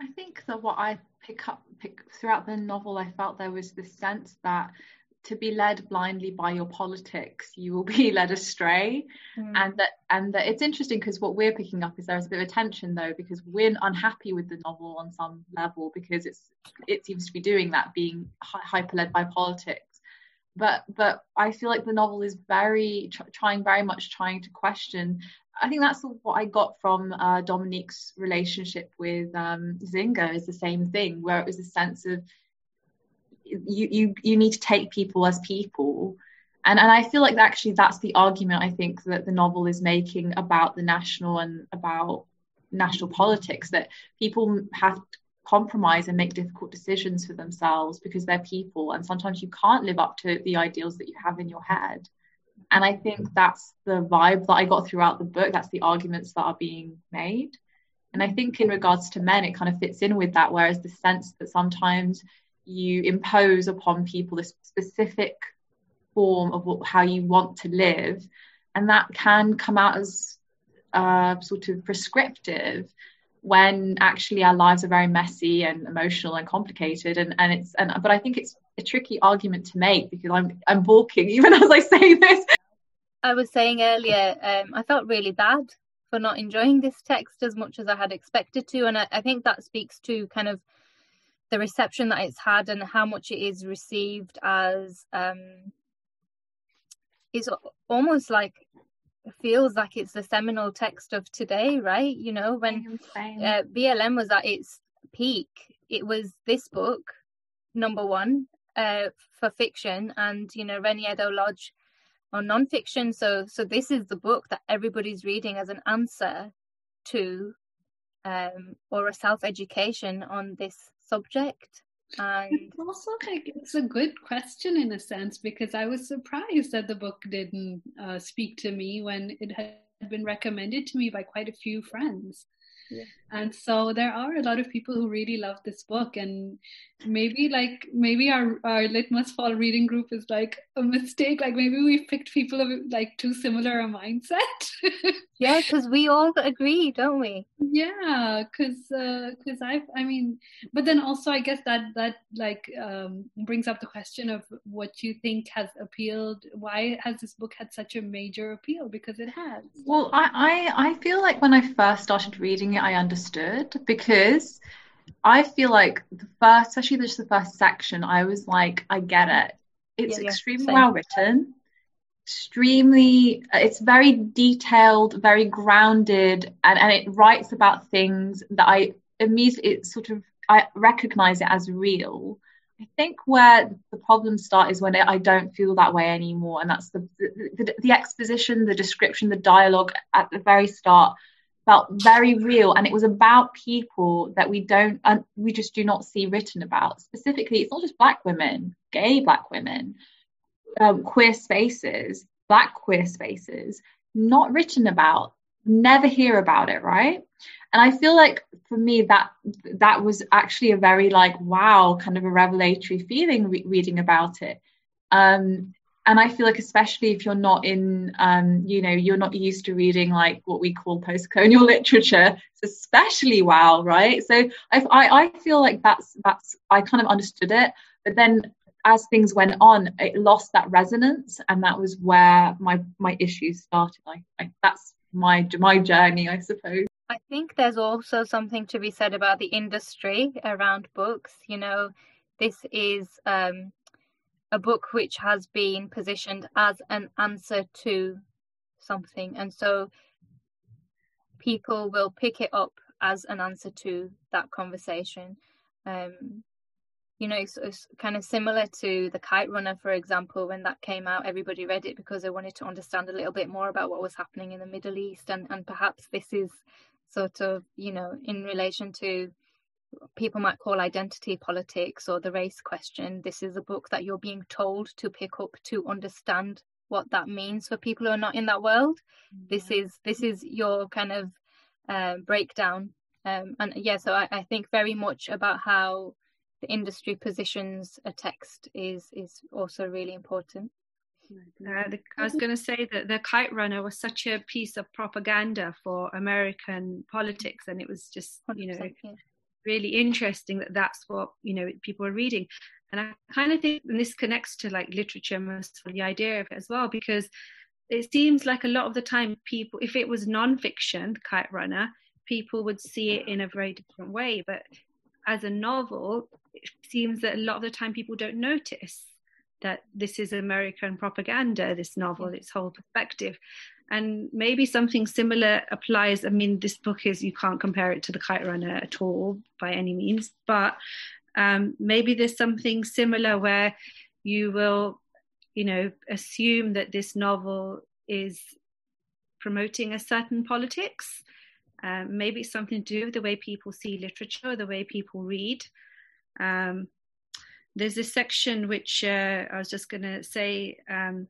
I think that what I pick up pick, throughout the novel, I felt there was this sense that to be led blindly by your politics, you will be led astray. Mm. And that and that it's interesting because what we're picking up is there's a bit of tension, though, because we're unhappy with the novel on some level because it's it seems to be doing that, being hi- hyper led by politics. But but I feel like the novel is very tr- trying, very much trying to question. I think that's what I got from uh, Dominique's relationship with um, Zinga is the same thing, where it was a sense of you you you need to take people as people, and and I feel like actually that's the argument I think that the novel is making about the national and about national politics, that people have to compromise and make difficult decisions for themselves because they're people, and sometimes you can't live up to the ideals that you have in your head. And I think that's the vibe that I got throughout the book. That's the arguments that are being made. And I think in regards to men, it kind of fits in with that, whereas the sense that sometimes you impose upon people this specific form of what, how you want to live, and that can come out as uh, sort of prescriptive, when actually our lives are very messy and emotional and complicated, and and it's and but I think it's a tricky argument to make because I'm I'm balking even as I say this. I was saying earlier, um, I felt really bad for not enjoying this text as much as I had expected to, and I, I think that speaks to kind of the reception that it's had and how much it is received as um, it's almost like. Feels like it's the seminal text of today, right? You know, when uh, B L M was at its peak, it was this book, number one uh, for fiction, and, you know, Reni Eddo-Lodge on non-fiction. So so this is the book that everybody's reading as an answer to um, or a self-education on this subject. And it's also like it's a good question in a sense, because I was surprised that the book didn't uh, speak to me when it had been recommended to me by quite a few friends. Yeah. And so there are a lot of people who really love this book, and maybe like maybe our, our Litmus Fall reading group is like a mistake, like maybe we picked people of like too similar a mindset. Yeah, because we all agree, don't we? Yeah, because because uh, I I mean, but then also I guess that that like um, brings up the question of what you think has appealed. Why has this book had such a major appeal? Because it has. Well, I I, I feel like when I first started reading it, I understood, because I feel like the first, especially just the first section, I was like, I get it. It's yeah, extremely yeah, well written, extremely, it's very detailed, very grounded, and, and it writes about things that I immediately, it sort of, I recognize it as real. I think where the problems start is when I don't feel that way anymore, and that's the the, the, the exposition, the description, the dialogue at the very start felt very real, and it was about people that we don't uh, we just do not see written about. Specifically, it's not just Black women, gay Black women, um, queer spaces, Black queer spaces, not written about, never hear about it, right? And I feel like for me that that was actually a very like wow kind of a revelatory feeling re- reading about it. Um, and I feel like especially if you're not in, um, you know, you're not used to reading like what we call post-colonial literature, it's especially wow, right? So I, I I feel like that's that's I kind of understood it, but then as things went on, it lost that resonance, and that was where my my issues started. I, I that's my my journey, I suppose. I think there's also something to be said about the industry around books. You know, this is um, a book which has been positioned as an answer to something, and so people will pick it up as an answer to that conversation. Um, you know, it's, it's kind of similar to The Kite Runner, for example. When that came out, everybody read it because they wanted to understand a little bit more about what was happening in the Middle East, and, and perhaps this is sort of, you know, in relation to people might call identity politics or the race question. This is a book that you're being told to pick up to understand what that means for people who are not in that world. Mm-hmm. This is this is your kind of uh, breakdown. Um, and yeah, so I, I think very much about how the industry positions a text is is also really important. Uh, the, I was going to say that The Kite Runner was such a piece of propaganda for American politics, and it was just, you know, yeah. really interesting that that's what, you know, people are reading. And I kind of think, and this connects to like literature, most of the idea of it as well, because it seems like a lot of the time people, if it was non-fiction, The Kite Runner, people would see it in a very different way. But as a novel, it seems that a lot of the time people don't notice that this is American propaganda, this novel, its whole perspective. And maybe something similar applies. I mean, this book is, you can't compare it to The Kite Runner at all by any means, but um, maybe there's something similar where you will, you know, assume that this novel is promoting a certain politics. Um, maybe it's something to do with the way people see literature, or the way people read. Um, there's this section which uh, I was just going to say, um,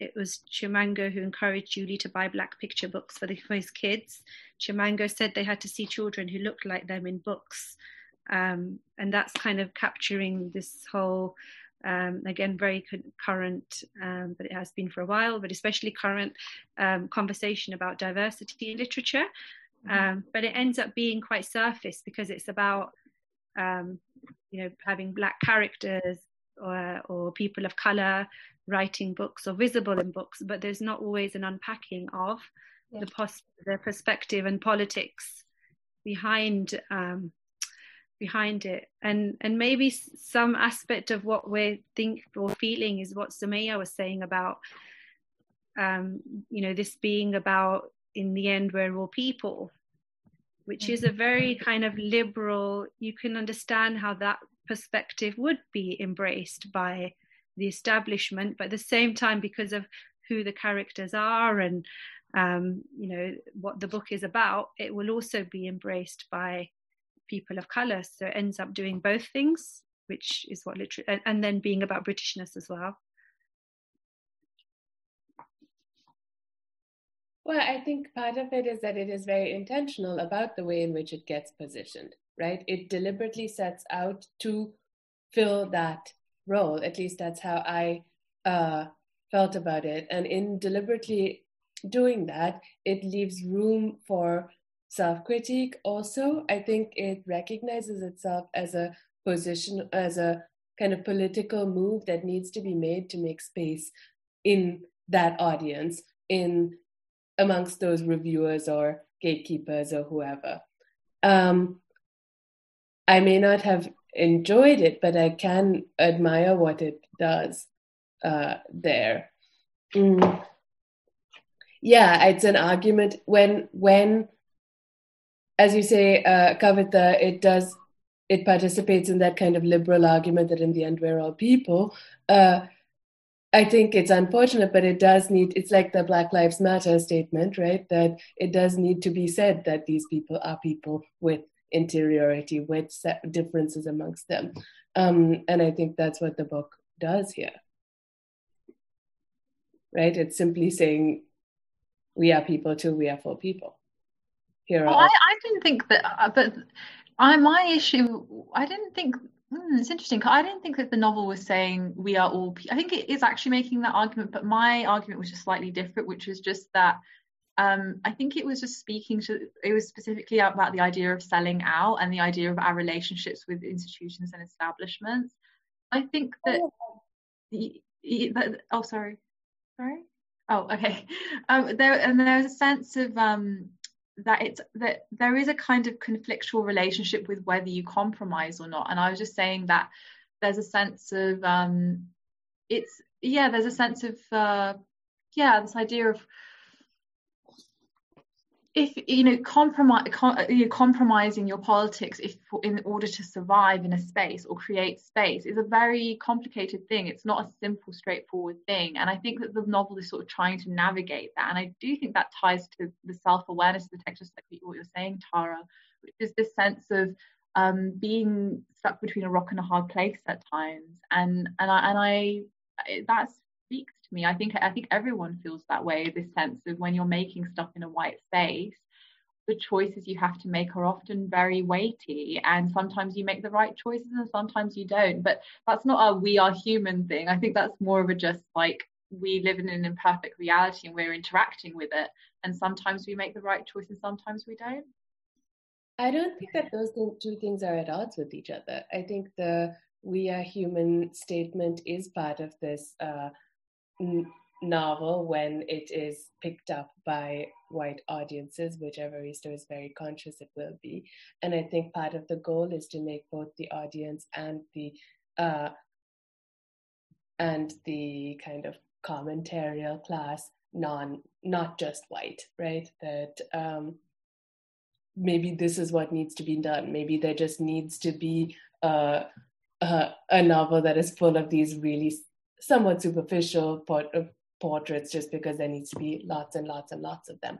it was Chimango who encouraged Julie to buy black picture books for, the, for his kids. Chimango said they had to see children who looked like them in books. Um, and that's kind of capturing this whole, um, again, very current, um, but it has been for a while, but especially current um, conversation about diversity in literature. Mm-hmm. Um, but it ends up being quite surface because it's about, um, you know, having black characters or, or people of colour writing books or visible in books, but there's not always an unpacking of yeah. the, pos- the perspective and politics behind um, behind it. And and maybe some aspect of what we think or feeling is what Sumaya was saying about, um, you know, this being about, in the end, we're all people, which is a very kind of liberal, you can understand how that perspective would be embraced by the establishment, but at the same time, because of who the characters are and, um, you know, what the book is about, it will also be embraced by people of colour. So it ends up doing both things, which is what literally, and, and then being about Britishness as well. Well, I think part of it is that it is very intentional about the way in which it gets positioned, right? It deliberately sets out to fill that role. At least that's how I uh, felt about it. And in deliberately doing that, it leaves room for self-critique also. I think it recognizes itself as a position, as a kind of political move that needs to be made to make space in that audience, in amongst those reviewers or gatekeepers or whoever. Um, I may not have enjoyed it, but I can admire what it does uh, there. Mm. Yeah, it's an argument when, when, as you say, uh, Kavita, it does, it participates in that kind of liberal argument that in the end we're all people. Uh, I think it's unfortunate, but it does need, it's like the Black Lives Matter statement, right? That it does need to be said that these people are people with interiority, with differences amongst them. Um, and I think that's what the book does here, right? It's simply saying, we are people too, we are for people. Here well, are I, I didn't think that, uh, but I, my issue, I didn't think, Mm, it's interesting. I didn't think that the novel was saying we are all, pe- I think it is actually making that argument, but my argument was just slightly different, which was just that um, I think it was just speaking to, it was specifically about the idea of selling out and the idea of our relationships with institutions and establishments. I think that, oh, the, the, oh sorry, sorry? Oh, okay. Um, there, and there's a sense of, um, that it's that there is a kind of conflictual relationship with whether you compromise or not, and I was just saying that there's a sense of um it's yeah there's a sense of uh yeah this idea of if you know compromise com- you know, compromising your politics if in order to survive in a space or create space is a very complicated thing. It's not a simple, straightforward thing, and I think that the novel is sort of trying to navigate that, and I do think that ties to the self-awareness of the text, just like what you're saying, Tara, which is this sense of um being stuck between a rock and a hard place at times, and and I and I that's speaks to me. I think I think everyone feels that way, this sense of when you're making stuff in a white space, the choices you have to make are often very weighty, and sometimes you make the right choices and sometimes you don't, but that's not a we are human thing. I think that's more of a just like we live in an imperfect reality and we're interacting with it, and sometimes we make the right choice and sometimes we don't. I don't think that those two things are at odds with each other. I think the we are human statement is part of this uh novel when it is picked up by white audiences, which Evaristo is very conscious it will be. And I think part of the goal is to make both the audience and the uh, and the kind of commentarial class non not just white, right? That um, maybe this is what needs to be done. Maybe there just needs to be uh, uh, a novel that is full of these really somewhat superficial port- portraits just because there needs to be lots and lots and lots of them.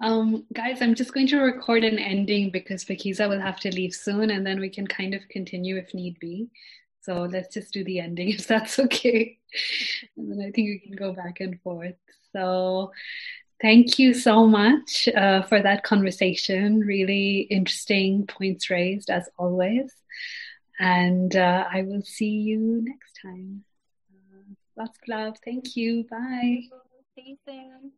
Um, guys, I'm just going to record an ending because Fakiza will have to leave soon, and then we can kind of continue if need be. So let's just do the ending if that's okay. And then I think we can go back and forth. So thank you so much uh, for that conversation. Really interesting points raised as always. And uh, I will see you next time. Uh, lots of love. Thank you. Bye. See you soon.